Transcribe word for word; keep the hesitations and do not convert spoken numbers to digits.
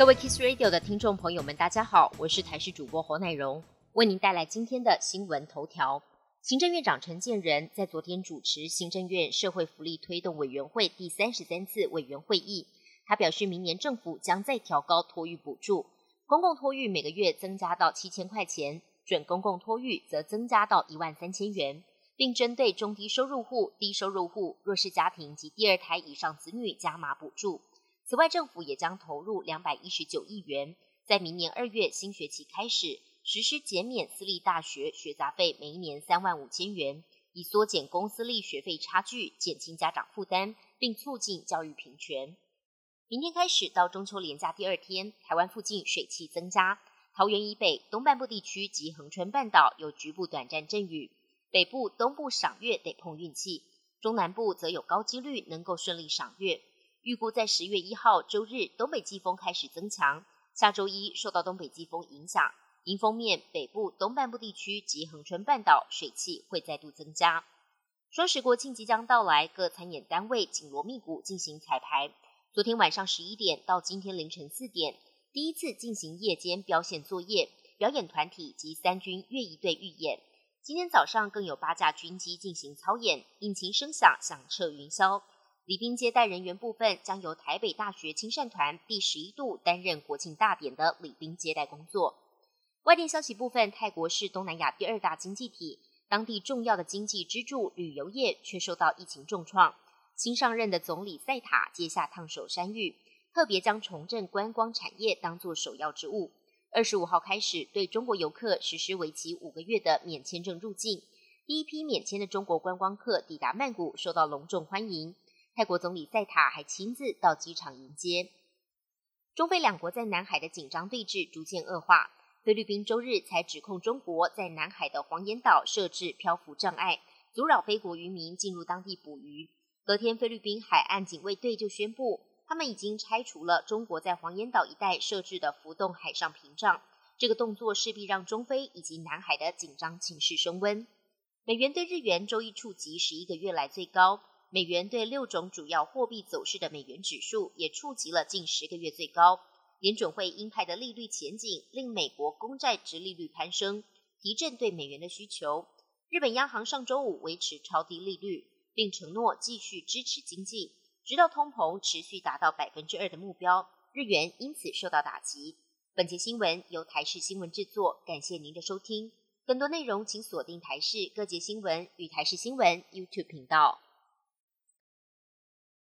各位 Kiss Radio 的听众朋友们，大家好，我是台视主播侯乃荣，为您带来今天的新闻头条。行政院长陈建仁在昨天主持行政院社会福利推动委员会第三十三次委员会议，他表示，明年政府将再调高托育补助，公共托育每个月增加到七千块钱，准公共托育则增加到一万三千元，并针对中低收入户、低收入户、弱势家庭及第二胎以上子女加码补助。此外，政府也将投入两百一十九亿元，在明年二月新学期开始实施减免私立大学学杂费每一年三万五千元，以缩减公私立学费差距，减轻家长负担，并促进教育平权。明天开始到中秋连假第二天，台湾附近水汽增加，桃园以北、东半部地区及恒春半岛有局部短暂阵雨，北部、东部赏月得碰运气，中南部则有高几率能够顺利赏月。预估在十月一号周日，东北季风开始增强，下周一受到东北季风影响，迎风面北部、东半部地区及恒春半岛水汽会再度增加。双十国庆即将到来，各参演单位紧锣密鼓进行彩排。昨天晚上十一点到今天凌晨四点，第一次进行夜间标线作业，表演团体及三军乐仪队预演。今天早上更有八架军机进行操演，引擎声响响彻云霄。礼宾接待人员部分将由台北大学亲善团第十一度担任国庆大典的礼宾接待工作。外电消息部分，泰国是东南亚第二大经济体，当地重要的经济支柱旅游业却受到疫情重创。新上任的总理赛塔接下烫手山芋，特别将重振观光产业当作首要之务。二十五号开始对中国游客实施为期五个月的免签证入境，第一批免签的中国观光客抵达曼谷，受到隆重欢迎。泰国总理赛塔还亲自到机场迎接。中非两国在南海的紧张对峙逐渐恶化，菲律宾周日才指控中国在南海的黄岩岛设置漂浮障碍，阻扰非国渔民进入当地捕鱼。隔天，菲律宾海岸警卫队就宣布，他们已经拆除了中国在黄岩岛一带设置的浮动海上屏障。这个动作势必让中非以及南海的紧张情势升温。美元对日元周一触及十一个月来最高，美元对六种主要货币走势的美元指数也触及了近十个月最高。联准会鹰派的利率前景令美国公债殖利率攀升，提振对美元的需求。日本央行上周五维持超低利率，并承诺继续支持经济，直到通膨持续达到 百分之二 的目标，日元因此受到打击。本节新闻由台视新闻制作，感谢您的收听。更多内容请锁定台视各节新闻与台视新闻 YouTube 频道。